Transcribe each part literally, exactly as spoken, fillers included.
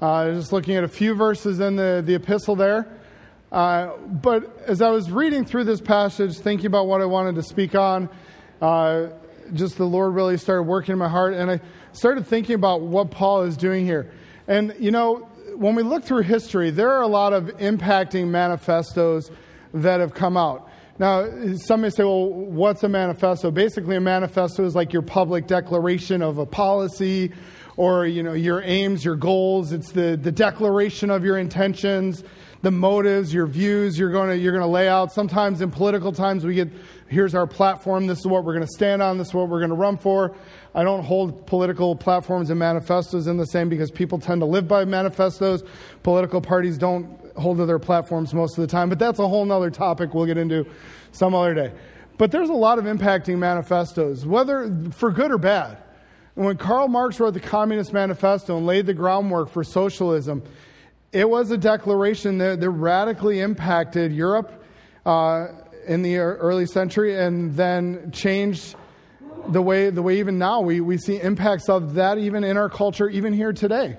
Uh, just looking at a few verses in the, the epistle there. Uh, but as I was reading through this passage, thinking about what I wanted to speak on, uh, just the Lord really started working in my heart. And I started thinking about what Paul is doing here. And, you know, when we look through history, there are a lot of impacting manifestos that have come out. Now, some may say, well, what's a manifesto? Basically, a manifesto is like your public declaration of a policy or, you know, your aims, your goals. It's the, the declaration of your intentions, the motives, your views you're going to you're going to lay out. Sometimes in political times we get, here's our platform. This is what we're going to stand on. This is what we're going to run for. I don't hold political platforms and manifestos in the same because people tend to live by manifestos. Political parties don't hold to their platforms most of the time. But that's a whole nother topic we'll get into some other day. But there's a lot of impacting manifestos, whether for good or bad. And when Karl Marx wrote the Communist Manifesto and laid the groundwork for socialism, it was a declaration that, that radically impacted Europe uh, in the early century and then changed the way the way even now we, we see impacts of that even in our culture, even here today.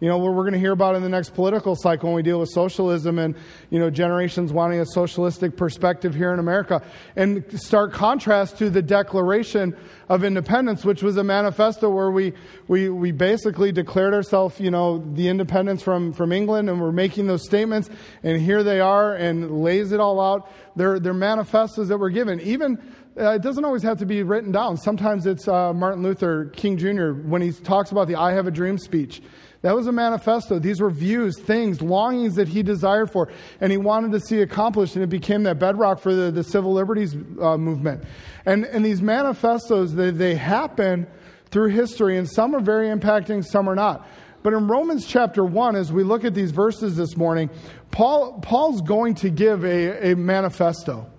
You know, what we're going to hear about in the next political cycle when we deal with socialism and, you know, generations wanting a socialistic perspective here in America. And stark contrast to the Declaration of Independence, which was a manifesto where we we, we basically declared ourselves, you know, the independence from, from England, and we're making those statements. And here they are, and lays it all out. They're, they're manifestos that were given. Even uh, it doesn't always have to be written down. Sometimes it's uh, Martin Luther King Junior when he talks about the I Have a Dream speech. That was a manifesto. These were views, things, longings that he desired for, and he wanted to see accomplished, and it became that bedrock for the, the civil liberties uh, movement. And and these manifestos, they, they happen through history, and some are very impacting, some are not. But in Romans chapter one, as we look at these verses this morning, Paul Paul's going to give a, a manifesto.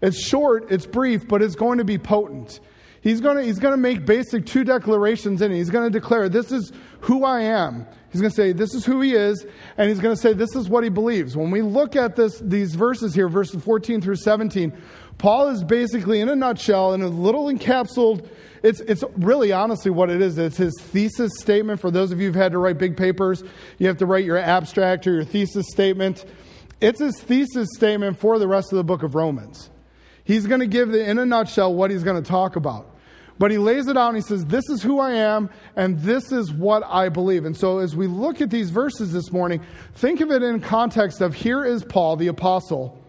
It's short, it's brief, but it's going to be potent. He's going to he's going to make basic two declarations in it. He's going to declare, this is who I am. He's going to say, this is who he is. And he's going to say, this is what he believes. When we look at this, these verses here, verses fourteen through seventeen, Paul is basically, in a nutshell, in a little encapsulated, it's it's really honestly what it is. It's his thesis statement. For those of you who've had to write big papers, you have to write your abstract or your thesis statement. It's his thesis statement for the rest of the book of Romans. He's going to give, the, in a nutshell, what he's going to talk about. But he lays it out and he says, this is who I am and this is what I believe. And so as we look at these verses this morning, think of it in context of, here is Paul, the apostle,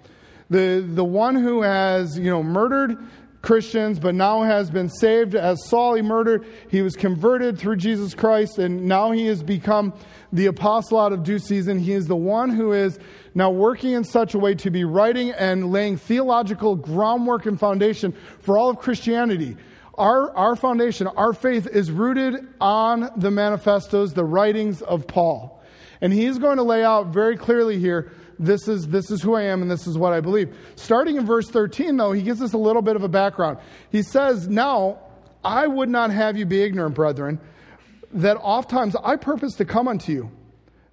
the, the one who has, you know, murdered Christians, but now has been saved. As Saul, he murdered. He was converted through Jesus Christ, and now he has become the apostle out of due season. He is the one who is now working in such a way to be writing and laying theological groundwork and foundation for all of Christianity. Our, our foundation, our faith is rooted on the manifestos, the writings of Paul. And he's going to lay out very clearly here, This is this is who I am and this is what I believe. Starting in verse thirteen, though, he gives us a little bit of a background. He says, now, I would not have you be ignorant, brethren, that ofttimes I purposed to come unto you,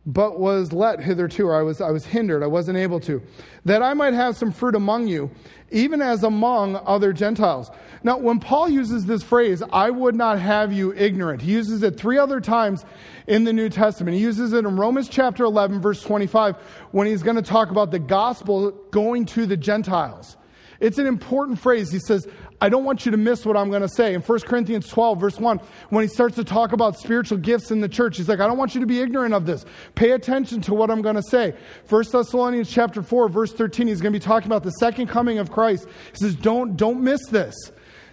but was let hitherto, or I was I was hindered, I wasn't able to, that I might have some fruit among you, even as among other Gentiles. Now, when Paul uses this phrase, I would not have you ignorant, he uses it three other times in the New Testament. He uses it in Romans chapter eleven, verse twenty-five, when he's going to talk about the gospel going to the Gentiles. It's an important phrase. He says, I don't want you to miss what I'm going to say. In First Corinthians twelve, verse one, when he starts to talk about spiritual gifts in the church, he's like, I don't want you to be ignorant of this. Pay attention to what I'm going to say. First Thessalonians chapter four, verse thirteen, he's going to be talking about the second coming of Christ. He says, don't, don't miss this.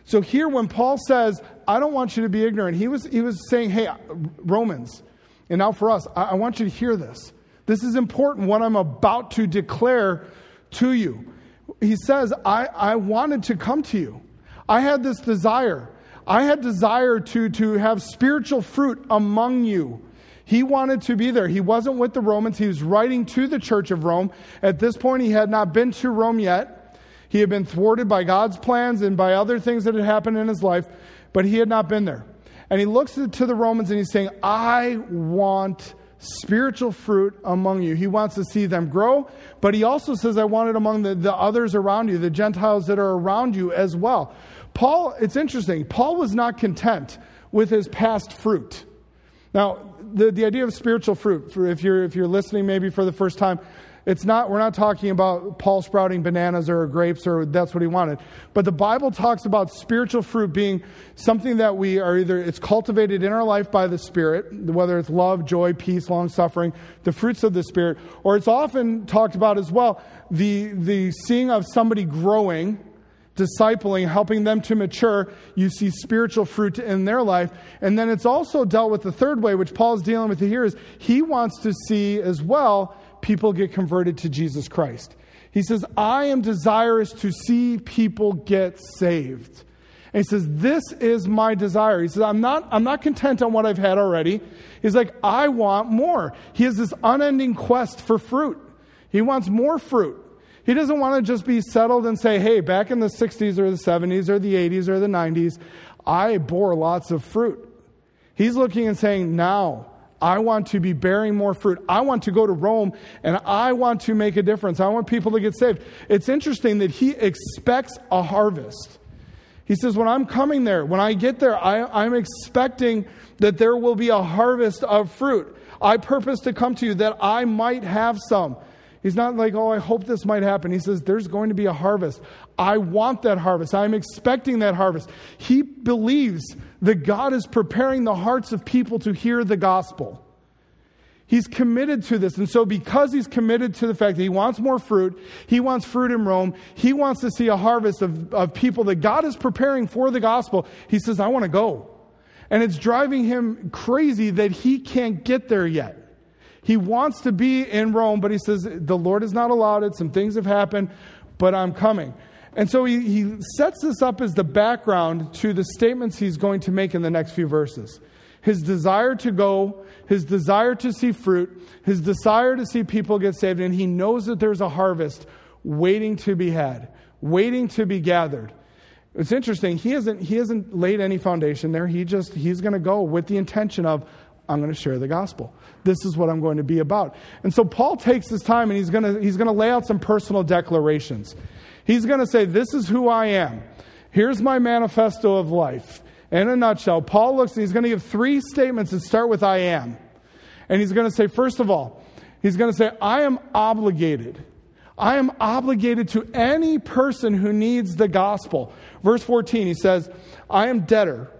So here when Paul says, I don't want you to be ignorant, he was, he was saying, hey, Romans, and now for us, I, I want you to hear this. This is important, what I'm about to declare to you. He says, I, I wanted to come to you. I had this desire. I had desire to, to have spiritual fruit among you. He wanted to be there. He wasn't with the Romans. He was writing to the church of Rome. At this point, he had not been to Rome yet. He had been thwarted by God's plans and by other things that had happened in his life, but he had not been there. And he looks to the Romans and he's saying, I want spiritual fruit among you. He wants to see them grow, but he also says, I want it among the, the others around you, the Gentiles that are around you as well. Paul, it's interesting, Paul was not content with his past fruit. Now, the, the idea of spiritual fruit, for if you're if you're listening maybe for the first time, it's not we're not talking about Paul sprouting bananas or grapes or that's what he wanted. But the Bible talks about spiritual fruit being something that we are either, it's cultivated in our life by the Spirit, whether it's love, joy, peace, long-suffering, the fruits of the Spirit, or it's often talked about as well, the the seeing of somebody growing, discipling, helping them to mature. You see spiritual fruit in their life. And then it's also dealt with the third way, which Paul's dealing with here, is he wants to see as well people get converted to Jesus Christ. He says, I am desirous to see people get saved. And he says, this is my desire. He says, I'm not, I'm not content on what I've had already. He's like, I want more. He has this unending quest for fruit. He wants more fruit. He doesn't want to just be settled and say, hey, back in the sixties or the seventies or the eighties or the nineties, I bore lots of fruit. He's looking and saying, now, I want to be bearing more fruit. I want to go to Rome, and I want to make a difference. I want people to get saved. It's interesting that he expects a harvest. He says, when I'm coming there, when I get there, I, I'm expecting that there will be a harvest of fruit. I purpose to come to you that I might have some. He's not like, oh, I hope this might happen. He says, there's going to be a harvest. I want that harvest. I'm expecting that harvest. He believes that God is preparing the hearts of people to hear the gospel. He's committed to this. And so because he's committed to the fact that he wants more fruit, he wants fruit in Rome, he wants to see a harvest of, of people that God is preparing for the gospel. He says, I want to go. And it's driving him crazy that he can't get there yet. He wants to be in Rome, but he says, the Lord has not allowed it. Some things have happened, but I'm coming. And so he, he sets this up as the background to the statements he's going to make in the next few verses. His desire to go, his desire to see fruit, his desire to see people get saved, and he knows that there's a harvest waiting to be had, waiting to be gathered. It's interesting, he hasn't, he hasn't laid any foundation there. He just, he's going to go with the intention of, I'm going to share the gospel. This is what I'm going to be about. And so Paul takes his time and he's going to, he's going to lay out some personal declarations. He's going to say, this is who I am. Here's my manifesto of life. In a nutshell, Paul looks and he's going to give three statements that start with I am. And he's going to say, first of all, he's going to say, I am obligated. I am obligated to any person who needs the gospel. Verse fourteen, he says, I am debtor,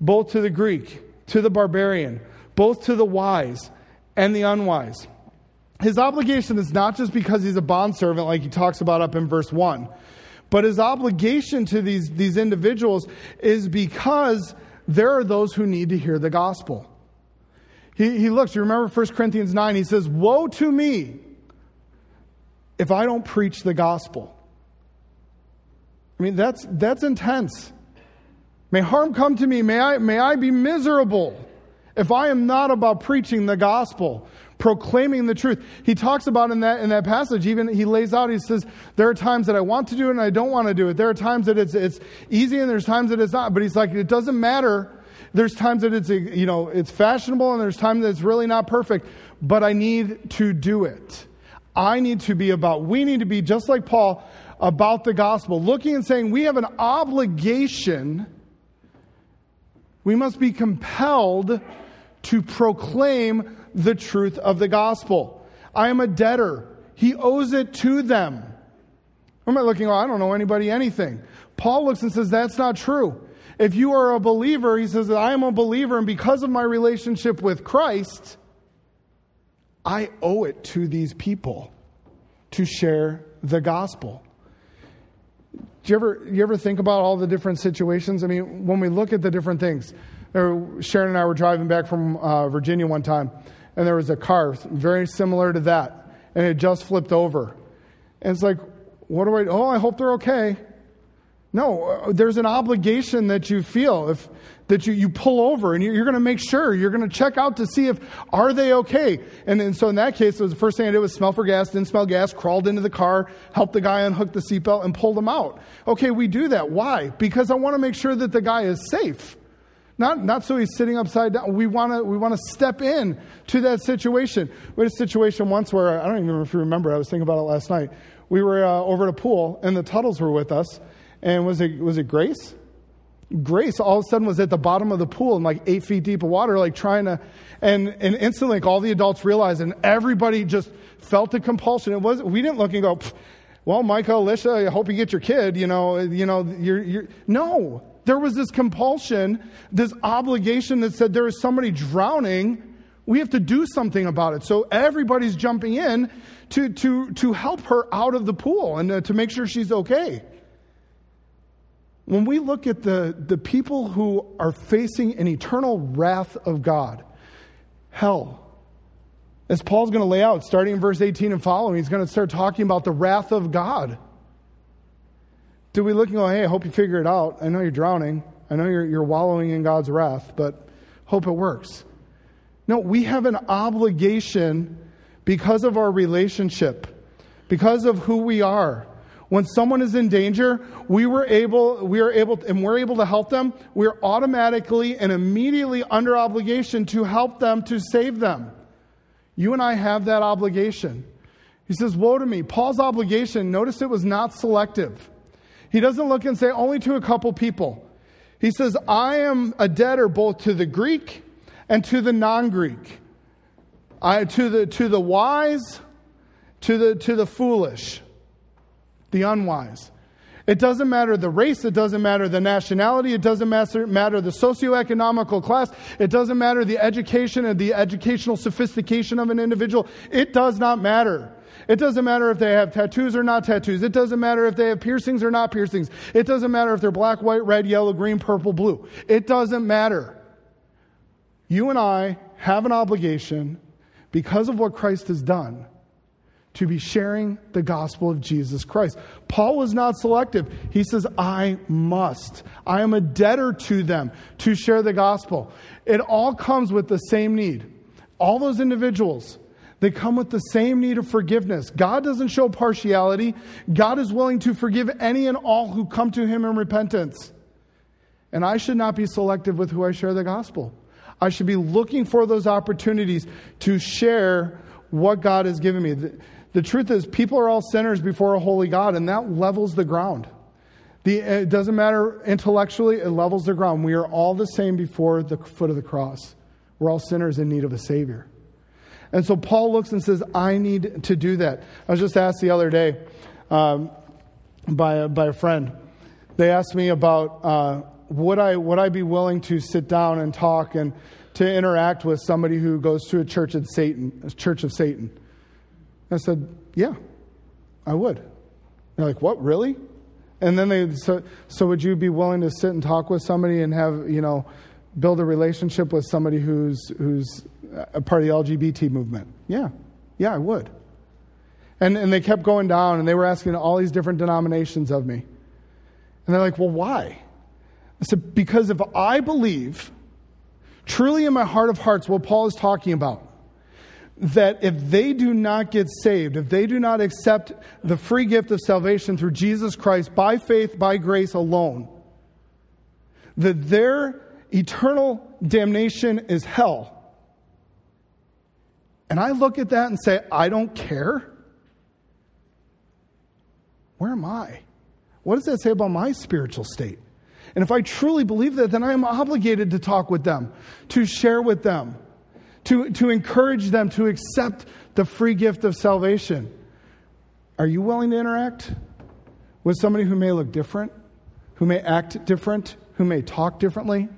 both to the Greek, to the barbarian, both to the wise and the unwise. His obligation is not just because he's a bondservant like he talks about up in verse one, but his obligation to these, these individuals is because there are those who need to hear the gospel. He, he looks, you remember First Corinthians nine, he says, woe to me if I don't preach the gospel. I mean, that's that's intense. May harm come to me, may I, may I be miserable if I am not about preaching the gospel, proclaiming the truth. He talks about in that in that passage, even he lays out, he says, there are times that I want to do it and I don't want to do it. There are times that it's it's easy and there's times that it's not. But he's like, it doesn't matter. There's times that it's, you know, it's fashionable and there's times that it's really not perfect. But I need to do it. I need to be about, we need to be just like Paul about the gospel, looking and saying we have an obligation. We must be compelled to proclaim the truth of the gospel. I am a debtor. He owes it to them. I'm not looking, oh, I don't know anybody anything. Paul looks and says, that's not true. If you are a believer, he says, I am a believer, and because of my relationship with Christ, I owe it to these people to share the gospel. Do you ever, you ever think about all the different situations? I mean, when we look at the different things, Sharon and I were driving back from uh, Virginia one time, and there was a car very similar to that, and it just flipped over. And it's like, what do I, oh, I hope they're okay. No, there's an obligation that you feel if that you, you pull over and you're, you're going to make sure. You're going to check out to see if, are they okay? And, and so in that case, it was the first thing I did was smell for gas, didn't smell gas, crawled into the car, helped the guy unhook the seatbelt and pulled him out. Okay, we do that. Why? Because I want to make sure that the guy is safe. Not not so he's sitting upside down. We want to we want to step in to that situation. We had a situation once where, I don't even remember if you remember, I was thinking about it last night. We were uh, over at a pool and the Tuttles were with us. And was it was it Grace? Grace all of a sudden was at the bottom of the pool and like eight feet deep of water, like trying to, and, and instantly like all the adults realized and everybody just felt the compulsion. It wasn't, we didn't look and go, well, Michael, Alicia, I hope you get your kid, you know, you know, you're, you're, no, there was this compulsion, this obligation that said there is somebody drowning. We have to do something about it. So everybody's jumping in to, to, to help her out of the pool and uh, to make sure she's okay. When we look at the, the people who are facing an eternal wrath of God, hell, as Paul's going to lay out, starting in verse eighteen and following, he's going to start talking about the wrath of God. Do we look and go, hey, I hope you figure it out. I know you're drowning. I know you're, you're wallowing in God's wrath, but hope it works. No, we have an obligation because of our relationship, because of who we are. When someone is in danger, we were able, we are able, and we're able to help them. We're automatically and immediately under obligation to help them, to save them. You and I have that obligation. He says, woe to me. Paul's obligation, notice it was not selective. He doesn't look and say only to a couple people. He says, I am a debtor both to the Greek and to the non-Greek, I, to the to the wise, to the to the foolish, the unwise. It doesn't matter the race. It doesn't matter the nationality. It doesn't matter, matter the socioeconomical class. It doesn't matter the education and the educational sophistication of an individual. It does not matter. It doesn't matter if they have tattoos or not tattoos. It doesn't matter if they have piercings or not piercings. It doesn't matter if they're black, white, red, yellow, green, purple, blue. It doesn't matter. You and I have an obligation because of what Christ has done to be sharing the gospel of Jesus Christ. Paul was not selective. He says, I must. I am a debtor to them to share the gospel. It all comes with the same need. All those individuals, they come with the same need of forgiveness. God doesn't show partiality. God is willing to forgive any and all who come to him in repentance. And I should not be selective with who I share the gospel. I should be looking for those opportunities to share what God has given me. The, the truth is, people are all sinners before a holy God, and that levels the ground. The, it doesn't matter intellectually, it levels the ground. We are all the same before the foot of the cross. We're all sinners in need of a Savior. And so Paul looks and says, I need to do that. I was just asked the other day um, by, a, by a friend. They asked me about... Uh, Would I would I be willing to sit down and talk and to interact with somebody who goes to a church of Satan? A church of Satan. I said, yeah, I would. They're like, what, really? And then they so so would you be willing to sit and talk with somebody and have you know build a relationship with somebody who's who's a part of the L G B T movement? Yeah, yeah, I would. And and they kept going down and they were asking all these different denominations of me, and they're like, well, why? I said, because if I believe truly in my heart of hearts what Paul is talking about, that if they do not get saved, if they do not accept the free gift of salvation through Jesus Christ by faith, by grace alone, that their eternal damnation is hell. And I look at that and say, I don't care. Where am I? What does that say about my spiritual state? And if I truly believe that, then I am obligated to talk with them, to share with them, to, to encourage them to accept the free gift of salvation. Are you willing to interact with somebody who may look different, who may act different, who may talk differently?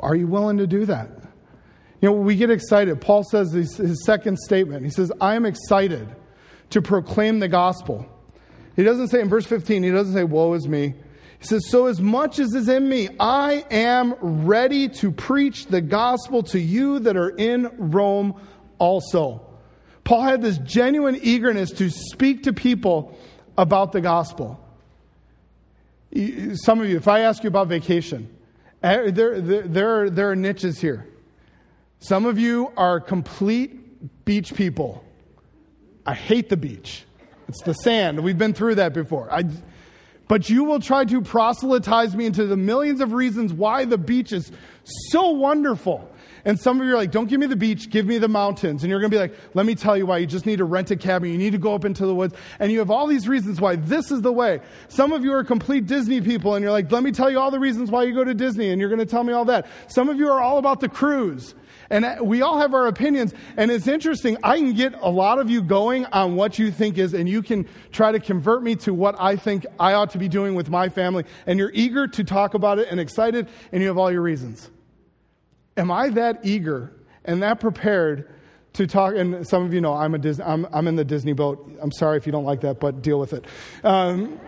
Are you willing to do that? You know, we get excited. Paul says this, his second statement. He says, I am excited to proclaim the gospel. He doesn't say in verse fifteen, he doesn't say, woe is me. He says, so as much as is in me, I am ready to preach the gospel to you that are in Rome also. Paul had this genuine eagerness to speak to people about the gospel. Some of you, if I ask you about vacation, there, there, there, are, there are niches here. Some of you are complete beach people. I hate the beach. It's the sand. We've been through that before. I But you will try to proselytize me into the millions of reasons why the beach is so wonderful. And some of you are like, don't give me the beach, give me the mountains. And you're going to be like, let me tell you why. You just need to rent a cabin. You need to go up into the woods. And you have all these reasons why this is the way. Some of you are complete Disney people, and you're like, let me tell you all the reasons why you go to Disney. And you're going to tell me all that. Some of you are all about the cruise. And we all have our opinions. And it's interesting. I can get a lot of you going on what you think is, and you can try to convert me to what I think I ought to be doing with my family. And you're eager to talk about it and excited, and you have all your reasons. Am I that eager and that prepared to talk? And some of you know I'm a Disney, I'm, I'm in the Disney boat. I'm sorry if you don't like that, but deal with it. Um,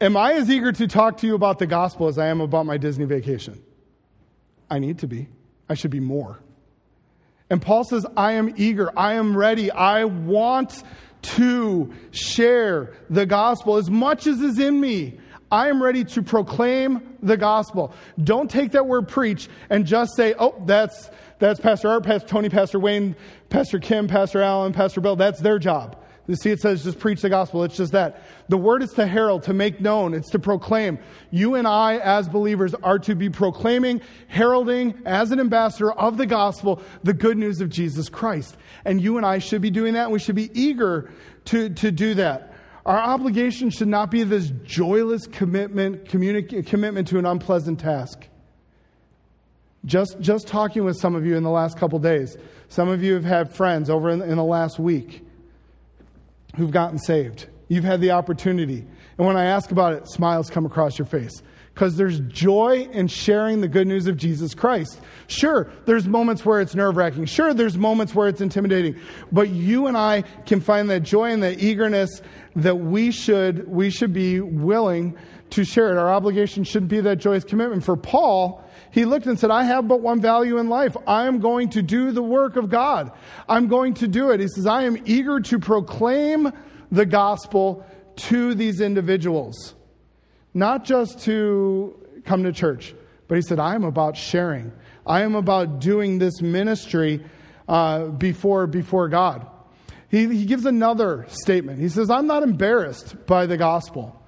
am I as eager to talk to you about the gospel as I am about my Disney vacation? I need to be. I should be more. And Paul says, I am eager. I am ready. I want to share the gospel as much as is in me. I am ready to proclaim the gospel. Don't take that word preach and just say, oh, that's that's Pastor Art, Pastor Tony, Pastor Wayne, Pastor Kim, Pastor Alan, Pastor Bill. That's their job. You see, it says just preach the gospel. It's just that. The word is to herald, to make known. It's to proclaim. You and I, as believers, are to be proclaiming, heralding, as an ambassador of the gospel, the good news of Jesus Christ. And you and I should be doing that. We should be eager to, to do that. Our obligation should not be this joyless commitment, communi- commitment to an unpleasant task. Just, just talking with some of you in the last couple days. Some of you have had friends over in, in the last week who've gotten saved. You've had the opportunity. And when I ask about it, smiles come across your face. Because there's joy in sharing the good news of Jesus Christ. Sure, there's moments where it's nerve-wracking. Sure, there's moments where it's intimidating. But you and I can find that joy and that eagerness that we should, we should be willing to share it. Our obligation shouldn't be that joyous commitment. For Paul, he looked and said, I have but one value in life. I am going to do the work of God. I'm going to do it. He says, I am eager to proclaim the gospel to these individuals. Not just to come to church, but he said, I am about sharing. I am about doing this ministry uh, before before God. He, he gives another statement. He says, I'm not embarrassed by the gospel.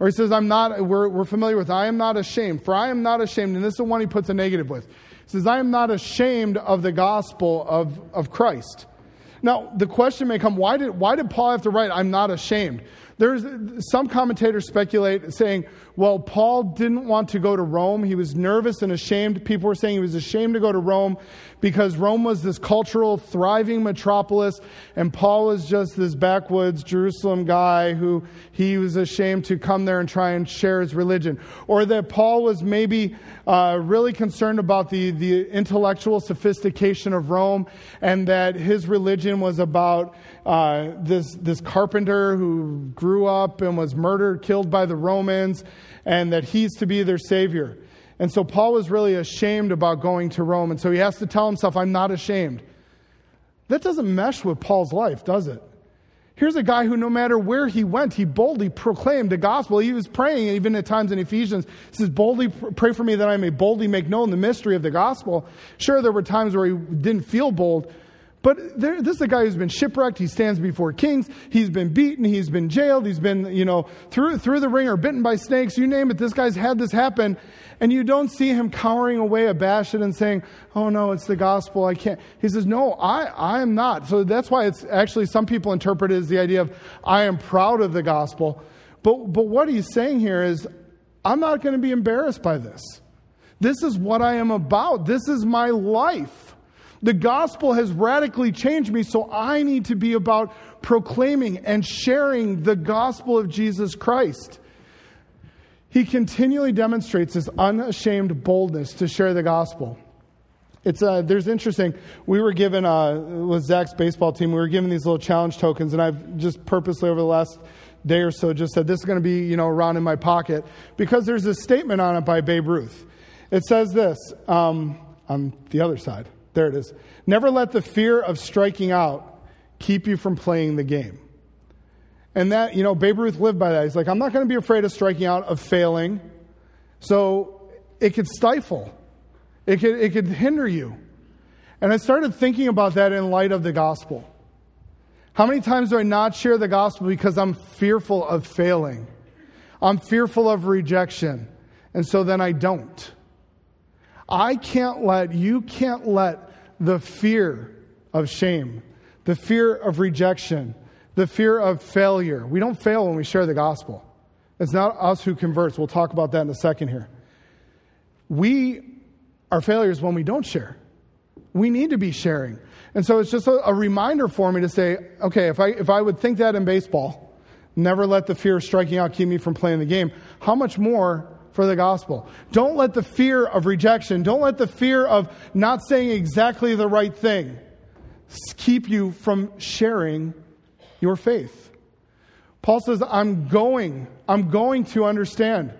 Or he says, I'm not, we're, we're familiar with, I am not ashamed, for I am not ashamed. And this is the one he puts a negative with. He says, I am not ashamed of the gospel of, of Christ. Now, the question may come, why did why did Paul have to write, I'm not ashamed? There's some commentators speculate saying, well, Paul didn't want to go to Rome. He was nervous and ashamed. People were saying he was ashamed to go to Rome because Rome was this cultural, thriving metropolis, and Paul was just this backwoods Jerusalem guy who he was ashamed to come there and try and share his religion. Or that Paul was maybe uh, really concerned about the, the intellectual sophistication of Rome, and that his religion was about uh, this, this carpenter who grew up and was murdered, killed by the Romans, and that he's to be their savior. And so Paul was really ashamed about going to Rome, and so he has to tell himself, I'm not ashamed. That doesn't mesh with Paul's life, does it? Here's a guy who, no matter where he went, he boldly proclaimed the gospel. He was praying, even at times in Ephesians, he says, boldly pray for me that I may boldly make known the mystery of the gospel. Sure, there were times where he didn't feel bold, but there, this is a guy who's been shipwrecked. He stands before kings. He's been beaten. He's been jailed. He's been, you know, through through the ringer, bitten by snakes. You name it. This guy's had this happen. And you don't see him cowering away abashed and saying, oh, no, it's the gospel. I can't. He says, no, I, I am not. So that's why it's actually some people interpret it as the idea of I am proud of the gospel. But, but what he's saying here is I'm not going to be embarrassed by this. This is what I am about. This is my life. The gospel has radically changed me, so I need to be about proclaiming and sharing the gospel of Jesus Christ. He continually demonstrates his unashamed boldness to share the gospel. It's uh, there's interesting. We were given uh, with Zach's baseball team, we were given these little challenge tokens, and I've just purposely over the last day or so just said this is going to be you know around in my pocket because there's a statement on it by Babe Ruth. It says this um, on the other side. There it is. Never let the fear of striking out keep you from playing the game. And that, you know, Babe Ruth lived by that. He's like, I'm not going to be afraid of striking out, of failing. So it could stifle. It could, it could hinder you. And I started thinking about that in light of the gospel. How many times do I not share the gospel because I'm fearful of failing? I'm fearful of rejection. And so then I don't. I can't let, you can't let the fear of shame, the fear of rejection, the fear of failure. We don't fail when we share the gospel. It's not us who converts. We'll talk about that in a second here. We are failures when we don't share. We need to be sharing. And so it's just a, a reminder for me to say, okay, if I if I would think that in baseball, never let the fear of striking out keep me from playing the game, how much more for the gospel? Don't let the fear of rejection, don't let the fear of not saying exactly the right thing keep you from sharing your faith. Paul says, I'm going, I'm going to understand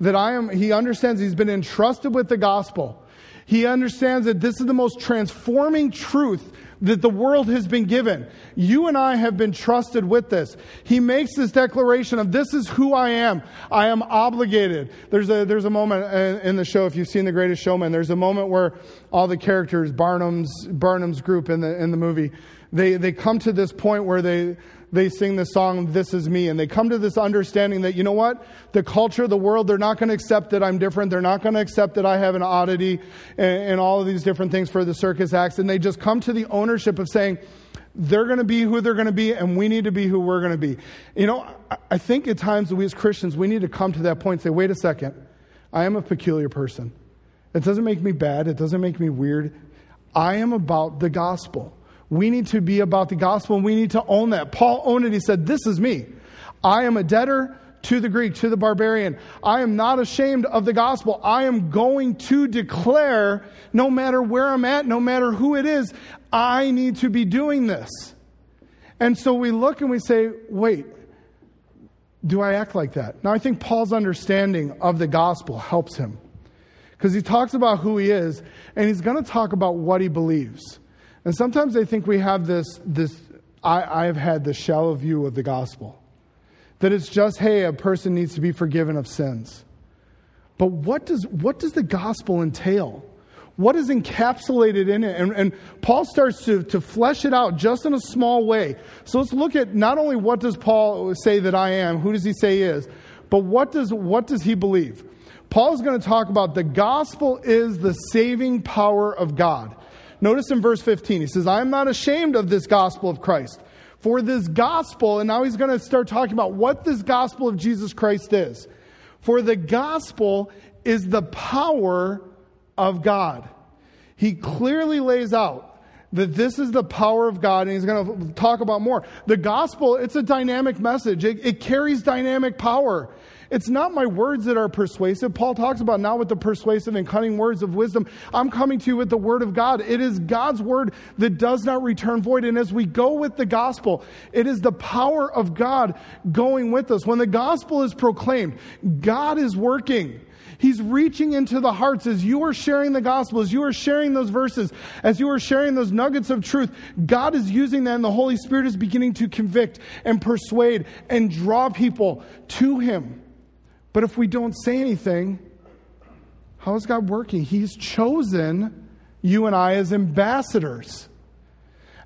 that I am, he understands he's been entrusted with the gospel. He understands that this is the most transforming truth that the world has been given. You and I have been trusted with this. He makes this declaration of, this is who I am. I am obligated. There's a there's a moment in the show, if you've seen The Greatest Showman, there's a moment where all the characters, Barnum's Barnum's group in the in the movie, they they come to this point where they they sing the song, This Is Me, and they come to this understanding that, you know what, the culture, the world, they're not going to accept that I'm different. They're not going to accept that I have an oddity and, and all of these different things for the circus acts. And they just come to the ownership of saying, they're going to be who they're going to be, and we need to be who we're going to be. You know, I, I think at times we as Christians, we need to come to that point and say, wait a second, I am a peculiar person. It doesn't make me bad. It doesn't make me weird. I am about the gospel. We need to be about the gospel, and we need to own that. Paul owned it. He said, this is me. I am a debtor to the Greek, to the barbarian. I am not ashamed of the gospel. I am going to declare, no matter where I'm at, no matter who it is, I need to be doing this. And so we look and we say, wait, do I act like that? Now, I think Paul's understanding of the gospel helps him, because he talks about who he is, and he's going to talk about what he believes. And sometimes I think we have this, this I, I've had the shallow view of the gospel. That it's just, hey, a person needs to be forgiven of sins. But what does what does the gospel entail? What is encapsulated in it? And, and Paul starts to, to flesh it out just in a small way. So let's look at not only what does Paul say that I am, who does he say he is, but what does what does he believe? Paul is going to talk about the gospel is the saving power of God. Notice in verse fifteen, he says, I am not ashamed of this gospel of Christ. For this gospel, and now he's going to start talking about what this gospel of Jesus Christ is. For the gospel is the power of God. He clearly lays out that this is the power of God, and he's going to talk about more. The gospel, it's a dynamic message. It, it carries dynamic power. It's not my words that are persuasive. Paul talks about not with the persuasive and cunning words of wisdom. I'm coming to you with the word of God. It is God's word that does not return void. And as we go with the gospel, it is the power of God going with us. When the gospel is proclaimed, God is working. He's reaching into the hearts as you are sharing the gospel, as you are sharing those verses, as you are sharing those nuggets of truth. God is using that, and the Holy Spirit is beginning to convict and persuade and draw people to him. But if we don't say anything, how is God working? He's chosen you and I as ambassadors,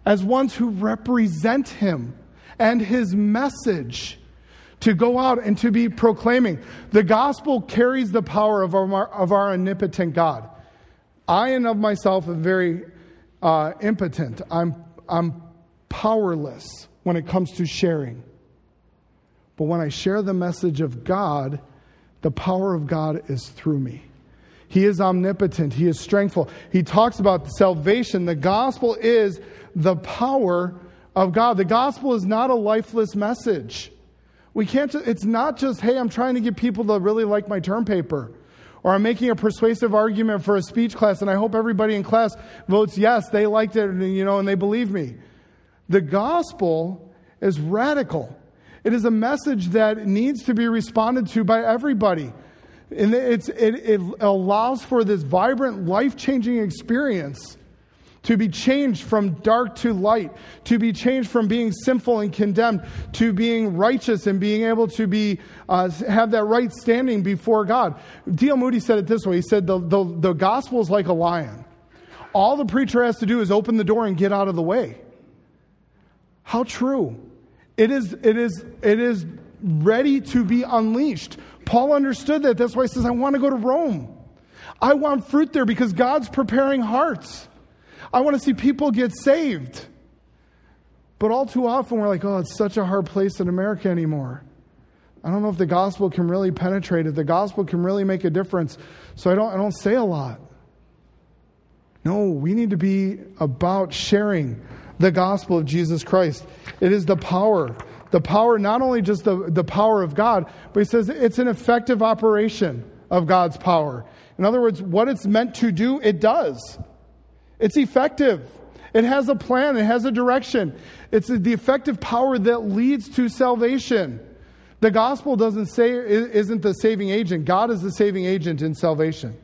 as ones who represent him and his message, to go out and to be proclaiming. The gospel carries the power of our, of our omnipotent God. I and of myself am very uh, impotent. I'm, I'm powerless when it comes to sharing. But when I share the message of God, the power of God is through me. He is omnipotent. He is strengthful. He talks about salvation. The gospel is the power of God. The gospel is not a lifeless message. We can't, it's not just, hey, I'm trying to get people to really like my term paper, or I'm making a persuasive argument for a speech class, and I hope everybody in class votes yes, they liked it, and, you know, and they believe me. The gospel is radical. It is a message that needs to be responded to by everybody. And it's, it, it allows for this vibrant, life-changing experience to be changed from dark to light, to be changed from being sinful and condemned to being righteous and being able to be uh, have that right standing before God. D L Moody said it this way. He said, the, the, the gospel is like a lion. All the preacher has to do is open the door and get out of the way. How true. It is, it is, it is ready to be unleashed. Paul understood that. That's why he says, I want to go to Rome. I want fruit there because God's preparing hearts. I want to see people get saved. But all too often we're like, oh, it's such a hard place in America anymore. I don't know if the gospel can really penetrate, if the gospel can really make a difference. So I don't I don't say a lot. No, we need to be about sharing the gospel of Jesus Christ. It is the power. The power, not only just the, the power of God, but he says it's an effective operation of God's power. In other words, what it's meant to do, it does. It's effective. It has a plan. It has a direction. It's the effective power that leads to salvation. The gospel doesn't say, isn't the saving agent. God is the saving agent in salvation.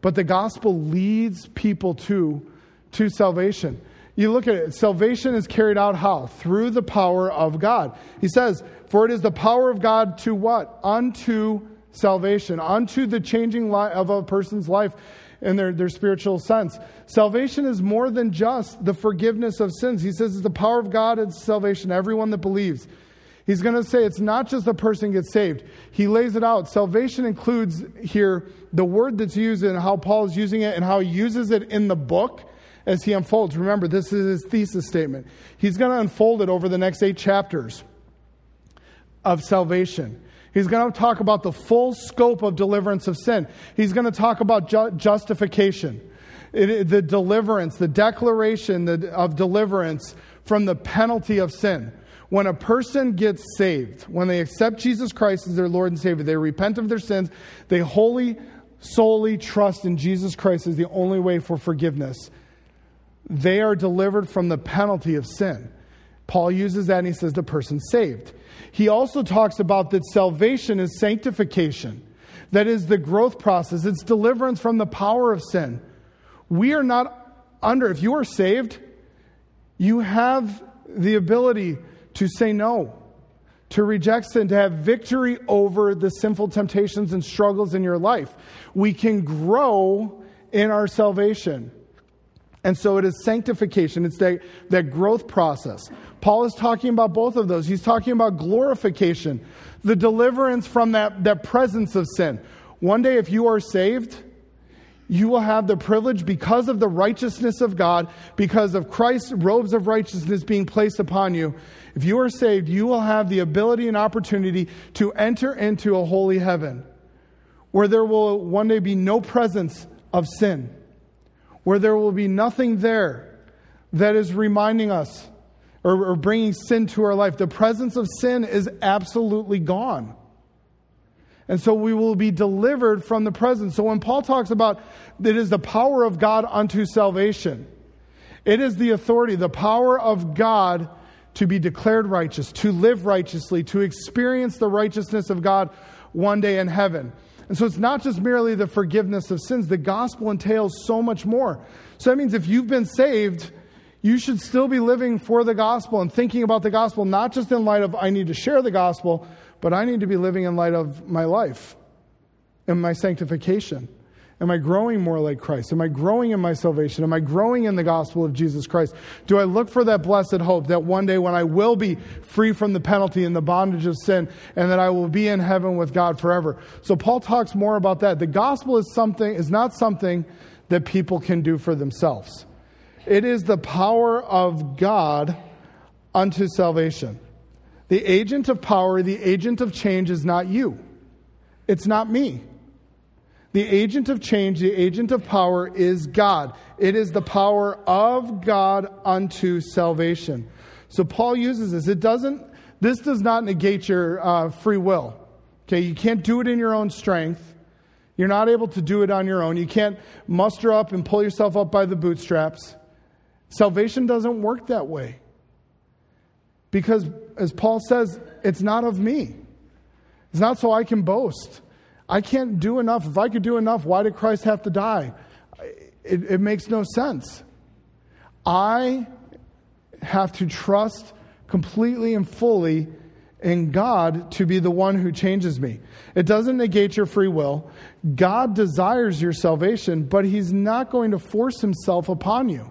But the gospel leads people to, to salvation. You look at it, salvation is carried out how? Through the power of God. He says, for it is the power of God to what? Unto salvation, unto the changing li- of a person's life in their, their spiritual sense. Salvation is more than just the forgiveness of sins. He says it's the power of God and salvation, everyone that believes. He's going to say it's not just the person gets saved. He lays it out. Salvation includes here the word that's used and how Paul's using it and how he uses it in the book as he unfolds. Remember, this is his thesis statement. He's going to unfold it over the next eight chapters of salvation. He's going to talk about the full scope of deliverance of sin. He's going to talk about ju- justification, it, the deliverance, the declaration the, of deliverance from the penalty of sin. When a person gets saved, when they accept Jesus Christ as their Lord and Savior, they repent of their sins, they wholly, solely trust in Jesus Christ as the only way for forgiveness. They are delivered from the penalty of sin. Paul uses that and he says the person's saved. He also talks about that salvation is sanctification. That is the growth process. It's deliverance from the power of sin. We are not under, if you are saved, you have the ability to say no, to reject sin, to have victory over the sinful temptations and struggles in your life. We can grow in our salvation. And so it is sanctification. It's that, that growth process. Paul is talking about both of those. He's talking about glorification, the deliverance from that, that presence of sin. One day, if you are saved, you will have the privilege because of the righteousness of God, because of Christ's robes of righteousness being placed upon you. If you are saved, you will have the ability and opportunity to enter into a holy heaven where there will one day be no presence of sin, where there will be nothing there that is reminding us or, or bringing sin to our life. The presence of sin is absolutely gone. And so we will be delivered from the presence. So when Paul talks about it is the power of God unto salvation, it is the authority, the power of God to be declared righteous, to live righteously, to experience the righteousness of God one day in heaven. And so it's not just merely the forgiveness of sins. The gospel entails so much more. So that means if you've been saved, you should still be living for the gospel and thinking about the gospel, not just in light of I need to share the gospel, but I need to be living in light of my life and my sanctification. Am I growing more like Christ? Am I growing in my salvation? Am I growing in the gospel of Jesus Christ? Do I look for that blessed hope that one day when I will be free from the penalty and the bondage of sin and that I will be in heaven with God forever? So Paul talks more about that. The gospel is something is not something that people can do for themselves. It is the power of God unto salvation. The agent of power, the agent of change is not you. It's not me. The agent of change, the agent of power is God. It is the power of God unto salvation. So Paul uses this. It doesn't, this does not negate your uh, free will. Okay, you can't do it in your own strength. You're not able to do it on your own. You can't muster up and pull yourself up by the bootstraps. Salvation doesn't work that way. Because, as Paul says, it's not of me. It's not so I can boast. I can't do enough. If I could do enough, why did Christ have to die? It, it makes no sense. I have to trust completely and fully in God to be the one who changes me. It doesn't negate your free will. God desires your salvation, but he's not going to force himself upon you.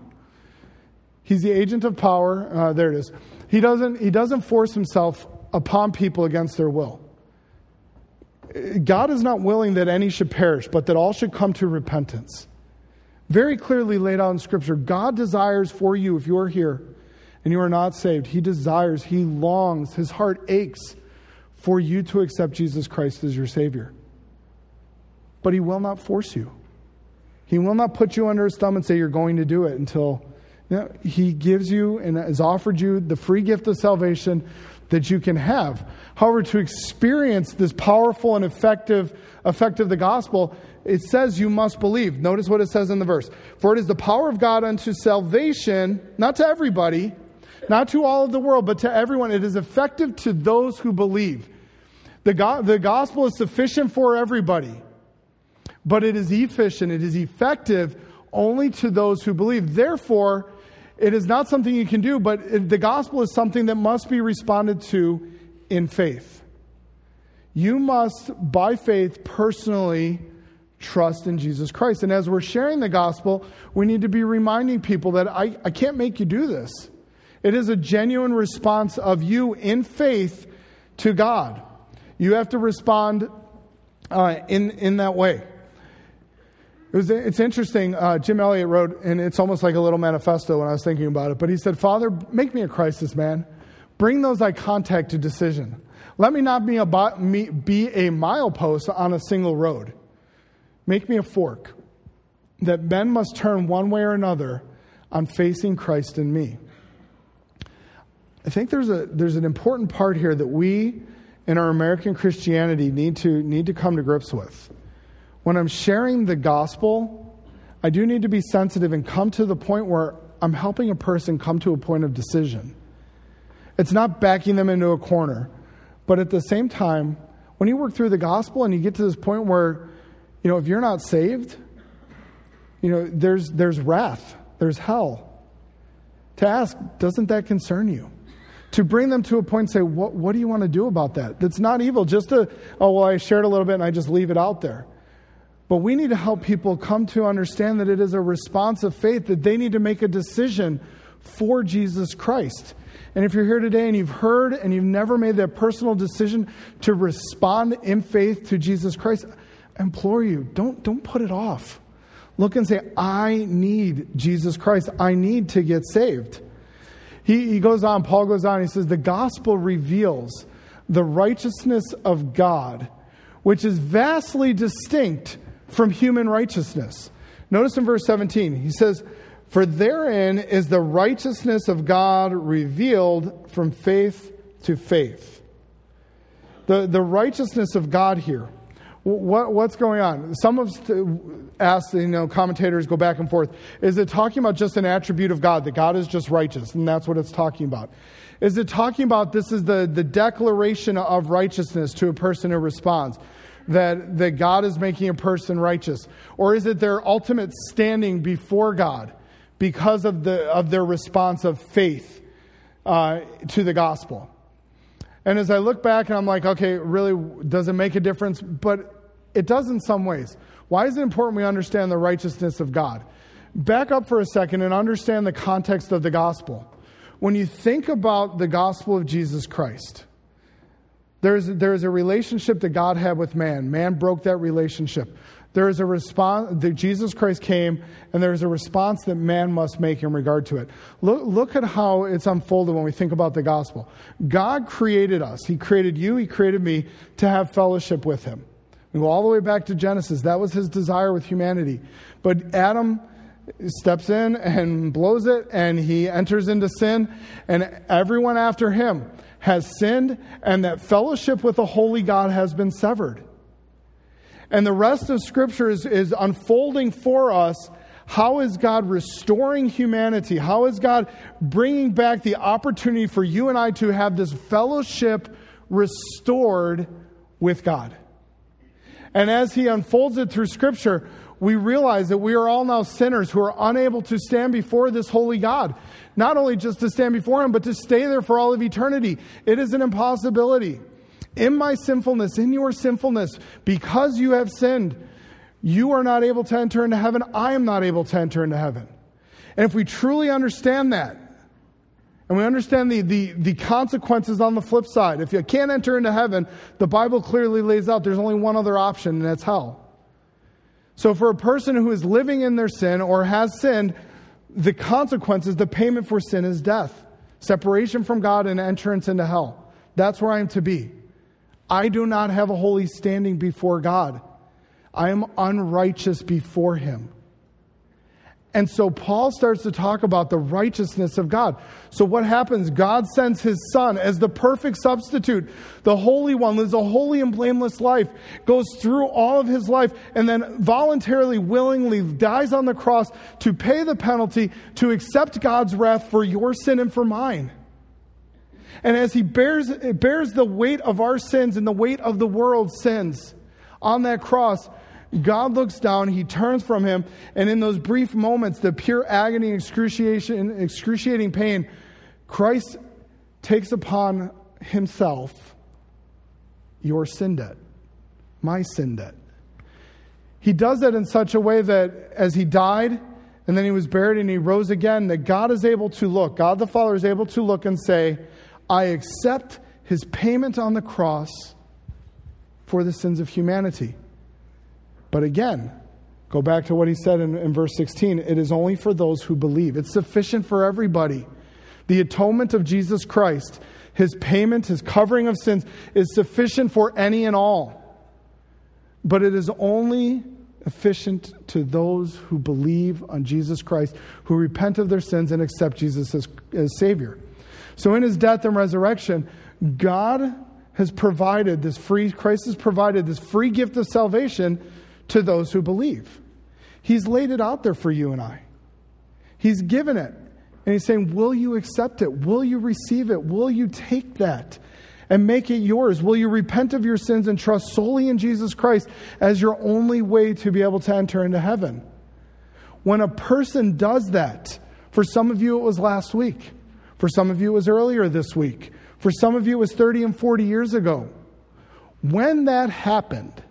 He's the agent of power. Uh, there it is. He doesn't, he doesn't force himself upon people against their will. God is not willing that any should perish, but that all should come to repentance. Very clearly laid out in Scripture, God desires for you, if you are here and you are not saved, He desires, He longs, His heart aches for you to accept Jesus Christ as your Savior. But He will not force you. He will not put you under His thumb and say you're going to do it until, you know, He gives you and has offered you the free gift of salvation that you can have. However, to experience this powerful and effective effect of the gospel, it says you must believe. Notice what it says in the verse. For it is the power of God unto salvation, not to everybody, not to all of the world, but to everyone. It is effective to those who believe. The, go- the gospel is sufficient for everybody, but it is efficient, it is effective only to those who believe. Therefore, it is not something you can do, but the gospel is something that must be responded to in faith. You must, by faith, personally trust in Jesus Christ. And as we're sharing the gospel, we need to be reminding people that I, I can't make you do this. It is a genuine response of you in faith to God. You have to respond uh, in, in that way. It was, it's interesting, uh, Jim Elliott wrote, and it's almost like a little manifesto when I was thinking about it, but he said, Father, make me a crisis man. Bring those eye contact to decision. Let me not be a, be a milepost on a single road. Make me a fork that men must turn one way or another on facing Christ in me. I think there's a there's an important part here that we in our American Christianity need to need to come to grips with. When I'm sharing the gospel, I do need to be sensitive and come to the point where I'm helping a person come to a point of decision. It's not backing them into a corner. But at the same time, when you work through the gospel and you get to this point where, you know, if you're not saved, you know, there's there's wrath, there's hell. To ask, doesn't that concern you? To bring them to a point and say, what, what do you want to do about that? That's not evil. Just to, oh, well, I shared a little bit and I just leave it out there. But we need to help people come to understand that it is a response of faith, that they need to make a decision for Jesus Christ. And if you're here today and you've heard and you've never made that personal decision to respond in faith to Jesus Christ, I implore you, don't, don't put it off. Look and say, I need Jesus Christ. I need to get saved. He, he goes on, Paul goes on, he says, the gospel reveals the righteousness of God, which is vastly distinct from human righteousness. Notice in verse seventeen, he says, for therein is the righteousness of God revealed from faith to faith. The, the righteousness of God here. What, what's going on? Some of asked, you know, commentators go back and forth. Is it talking about just an attribute of God, that God is just righteous, and that's what it's talking about? Is it talking about this is the, the declaration of righteousness to a person who responds? That, that God is making a person righteous? Or is it their ultimate standing before God because of the of their response of faith uh, to the gospel? And as I look back, and I'm like, okay, really, does it make a difference? But it does in some ways. Why is it important we understand the righteousness of God? Back up for a second and understand the context of the gospel. When you think about the gospel of Jesus Christ, There is, there is a relationship that God had with man. Man broke that relationship. There is a response that Jesus Christ came, and there is a response that man must make in regard to it. Look, look at how it's unfolded when we think about the gospel. God created us. He created you. He created me to have fellowship with him. We go all the way back to Genesis. That was his desire with humanity. But Adam steps in and blows it, and he enters into sin, and everyone after him has sinned, and that fellowship with the holy God has been severed. And the rest of Scripture is, is unfolding for us, how is God restoring humanity? How is God bringing back the opportunity for you and I to have this fellowship restored with God? And as he unfolds it through Scripture, we realize that we are all now sinners who are unable to stand before this holy God. Not only just to stand before him, but to stay there for all of eternity. It is an impossibility. In my sinfulness, in your sinfulness, because you have sinned, you are not able to enter into heaven. I am not able to enter into heaven. And if we truly understand that, And we understand the, the, the consequences on the flip side. If you can't enter into heaven, the Bible clearly lays out there's only one other option, and that's hell. So for a person who is living in their sin or has sinned, the consequences, the payment for sin is death, separation from God and entrance into hell. That's where I am to be. I do not have a holy standing before God. I am unrighteous before him. And so Paul starts to talk about the righteousness of God. So what happens? God sends his son as the perfect substitute. The Holy One lives a holy and blameless life, goes through all of his life, and then voluntarily, willingly dies on the cross to pay the penalty, to accept God's wrath for your sin and for mine. And as he bears, bears the weight of our sins and the weight of the world's sins on that cross, God looks down, he turns from him, and in those brief moments, the pure agony, excruciation, excruciating pain, Christ takes upon himself your sin debt, my sin debt. He does it in such a way that as he died, and then he was buried and he rose again, that God is able to look, God the Father is able to look and say, I accept his payment on the cross for the sins of humanity. But again, go back to what he said in, in verse sixteen. It is only for those who believe. It's sufficient for everybody. The atonement of Jesus Christ, his payment, his covering of sins, is sufficient for any and all. But it is only efficient to those who believe on Jesus Christ, who repent of their sins and accept Jesus as, as Savior. So in his death and resurrection, God has provided this free, Christ has provided this free gift of salvation to those who believe. He's laid it out there for you and I. He's given it. And he's saying, will you accept it? Will you receive it? Will you take that and make it yours? Will you repent of your sins and trust solely in Jesus Christ as your only way to be able to enter into heaven? When a person does that, for some of you it was last week. For some of you it was earlier this week. For some of you it was thirty and forty years ago. When that happened,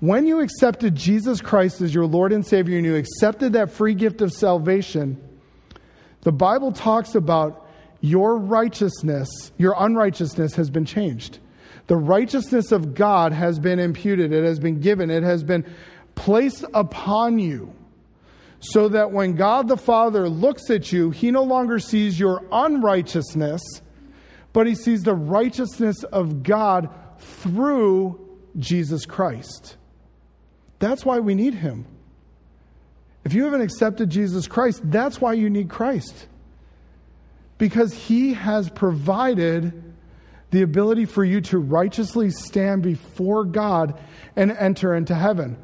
when you accepted Jesus Christ as your Lord and Savior and you accepted that free gift of salvation, the Bible talks about your righteousness, your unrighteousness has been changed. The righteousness of God has been imputed. It has been given. It has been placed upon you so that when God the Father looks at you, he no longer sees your unrighteousness, but he sees the righteousness of God through Jesus Christ. That's why we need him. If you haven't accepted Jesus Christ, that's why you need Christ. Because he has provided the ability for you to righteously stand before God and enter into heaven.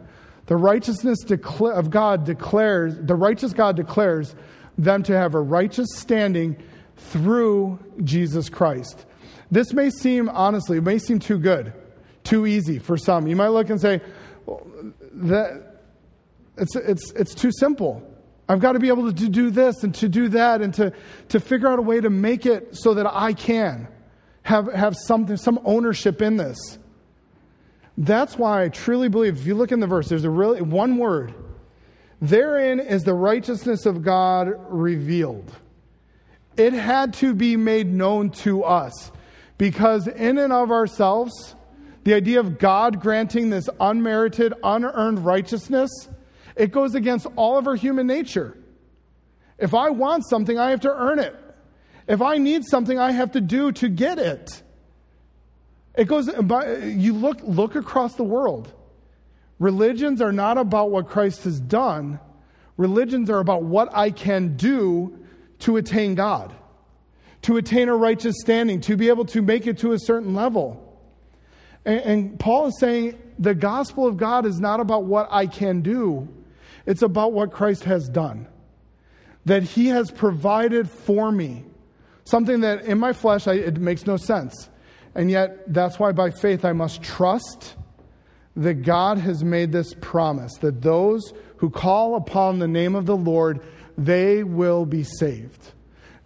The righteousness of God declares, the righteous God declares them to have a righteous standing through Jesus Christ. This may seem, honestly, it may seem too good, too easy for some. You might look and say, that it's it's it's too simple. I've got to be able to do this and to do that and to, to figure out a way to make it so that I can have, have something, some ownership in this. That's why I truly believe, if you look in the verse, there's a really one word. Therein is the righteousness of God revealed. It had to be made known to us because in and of ourselves, the idea of God granting this unmerited, unearned righteousness, it goes against all of our human nature. If I want something, I have to earn it. If I need something, I have to do to get it. It goes. You look look across the world. Religions are not about what Christ has done. Religions are about what I can do to attain God, to attain a righteous standing, to be able to make it to a certain level. And Paul is saying the gospel of God is not about what I can do. It's about what Christ has done. That he has provided for me. Something that in my flesh, I, it makes no sense. And yet, that's why by faith I must trust that God has made this promise. That those who call upon the name of the Lord, they will be saved.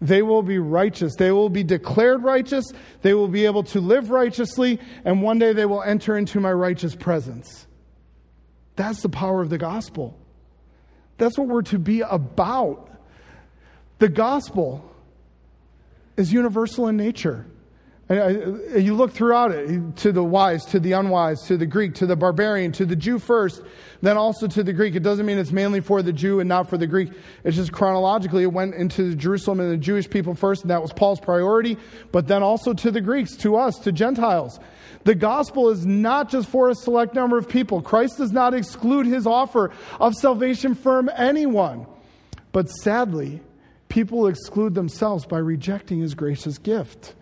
They will be righteous. They will be declared righteous. They will be able to live righteously. And one day they will enter into my righteous presence. That's the power of the gospel. That's what we're to be about. The gospel is universal in nature. I, I, you look throughout it, to the wise, to the unwise, to the Greek, to the barbarian, to the Jew first, then also to the Greek. It doesn't mean it's mainly for the Jew and not for the Greek. It's just chronologically it went into Jerusalem and the Jewish people first, and that was Paul's priority, but then also to the Greeks, to us, to Gentiles. The gospel is not just for a select number of people. Christ does not exclude his offer of salvation from anyone. But sadly, people exclude themselves by rejecting his gracious gift.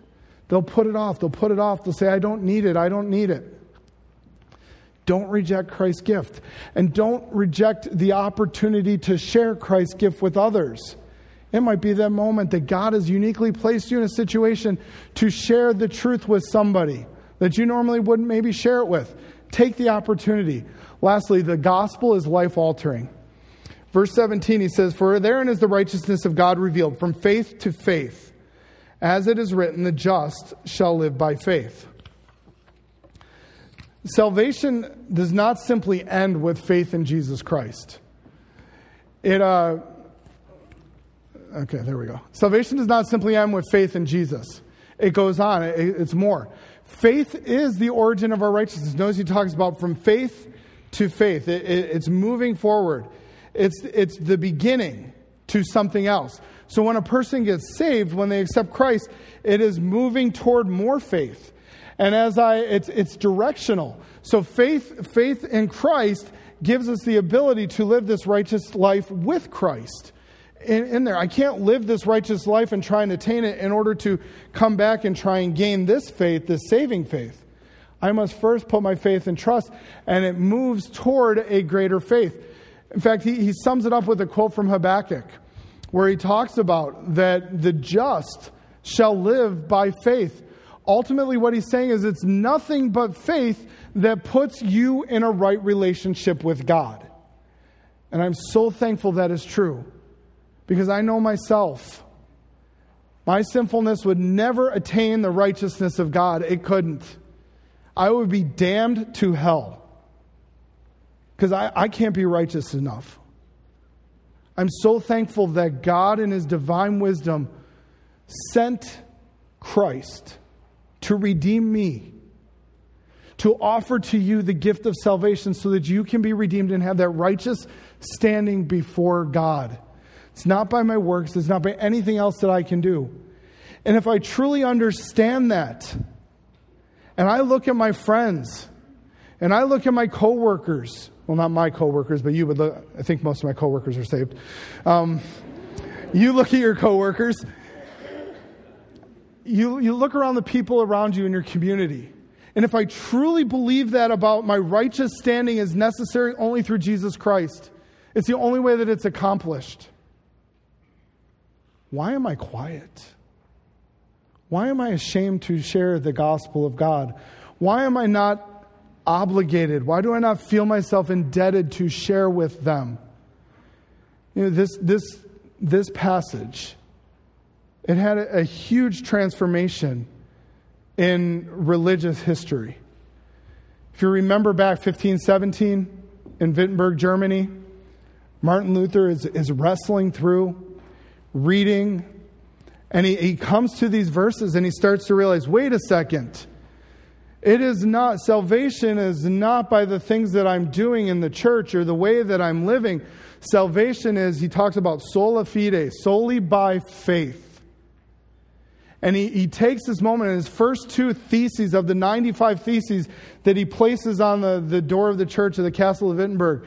They'll put it off. They'll put it off. They'll say, I don't need it. I don't need it. Don't reject Christ's gift. And don't reject the opportunity to share Christ's gift with others. It might be that moment that God has uniquely placed you in a situation to share the truth with somebody that you normally wouldn't maybe share it with. Take the opportunity. Lastly, the gospel is life-altering. Verse seventeen, he says, for therein is the righteousness of God revealed from faith to faith. As it is written, the just shall live by faith. Salvation does not simply end with faith in Jesus Christ. It, uh, okay, there we go. Salvation does not simply end with faith in Jesus. It goes on. It, it's more. Faith is the origin of our righteousness. Notice he talks about from faith to faith. It, it, it's moving forward. It's, it's the beginning to something else. So when a person gets saved, when they accept Christ, it is moving toward more faith. And as I, it's it's directional. So faith, faith in Christ gives us the ability to live this righteous life with Christ in, in there. I can't live this righteous life and try and attain it in order to come back and try and gain this faith, this saving faith. I must first put my faith in trust, and it moves toward a greater faith. In fact, he, he sums it up with a quote from Habakkuk, where he talks about that the just shall live by faith. Ultimately, what he's saying is it's nothing but faith that puts you in a right relationship with God. And I'm so thankful that is true, because I know myself. My sinfulness would never attain the righteousness of God. It couldn't. I would be damned to hell, because I, I can't be righteous enough. I'm so thankful that God in his divine wisdom sent Christ to redeem me, to offer to you the gift of salvation so that you can be redeemed and have that righteous standing before God. It's not by my works. It's not by anything else that I can do. And if I truly understand that, and I look at my friends, and I look at my coworkers. Well, not my coworkers, but you would look. I think most of my coworkers are saved. Um, you look at your coworkers. You you look around the people around you in your community. And if I truly believe that about my righteous standing is necessary only through Jesus Christ, it's the only way that it's accomplished. Why am I quiet? Why am I ashamed to share the gospel of God? Why am I not obligated? Why do I not feel myself indebted to share with them? You know, this this this passage, it had a, a huge transformation in religious history. If you remember back fifteen seventeen in Wittenberg, Germany, Martin Luther is, is wrestling through, reading, and he, he comes to these verses and he starts to realize, wait a second. It is not, salvation is not by the things that I'm doing in the church or the way that I'm living. Salvation is, he talks about sola fide, solely by faith. And he, he takes this moment in his first two theses of the ninety-five theses that he places on the, the door of the church of the Castle of Wittenberg.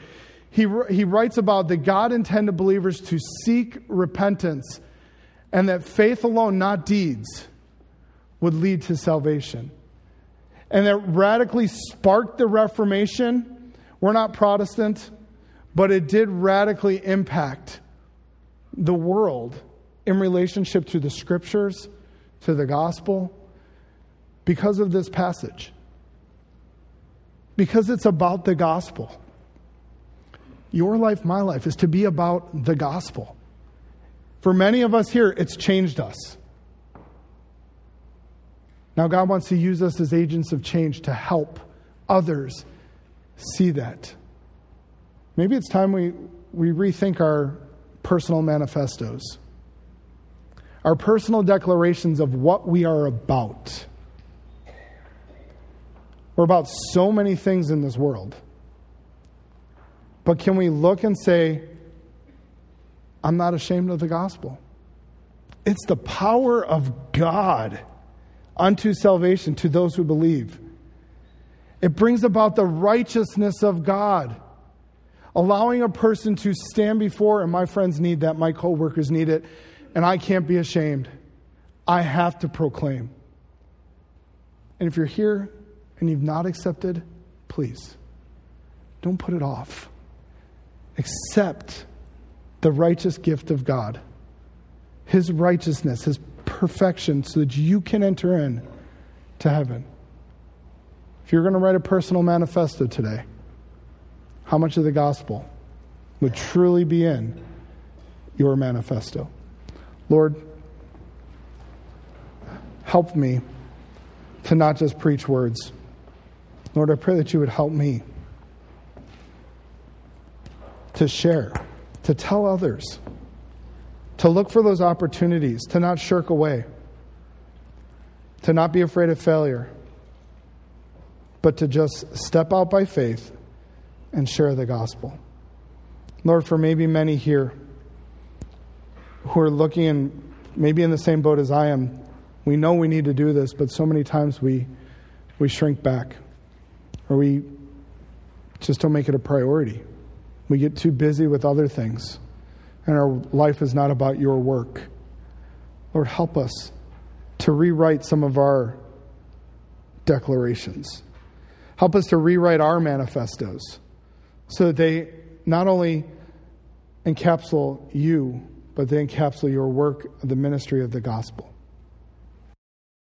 He, he writes about that God intended believers to seek repentance and that faith alone, not deeds, would lead to salvation. And that radically sparked the Reformation. We're not Protestant, but it did radically impact the world in relationship to the scriptures, to the gospel, because of this passage. Because it's about the gospel. Your life, my life, is to be about the gospel. For many of us here, it's changed us. Now God wants to use us as agents of change to help others see that. Maybe it's time we, we rethink our personal manifestos. are personal declarations of what we are about. We're about so many things in this world. But can we look and say, I'm not ashamed of the gospel. It's the power of God unto salvation to those who believe. It brings about the righteousness of God, allowing a person to stand before, and my friends need that, my coworkers need it, and I can't be ashamed. I have to proclaim. And if you're here and you've not accepted, please, don't put it off. Accept the righteous gift of God, His righteousness, His perfection, so that you can enter in to heaven. If you're going to write a personal manifesto today, how much of the gospel would truly be in your manifesto? Lord, help me to not just preach words. Lord, I pray that you would help me to share, to tell others, to look for those opportunities, to not shirk away, to not be afraid of failure, but to just step out by faith and share the gospel. Lord, for maybe many here who are looking and maybe in the same boat as I am, we know we need to do this, but so many times we we shrink back or we just don't make it a priority. We get too busy with other things and our life is not about your work. Lord, help us to rewrite some of our declarations. Help us to rewrite our manifestos so that they not only encapsulate you, but they encapsulate your work, the ministry of the gospel.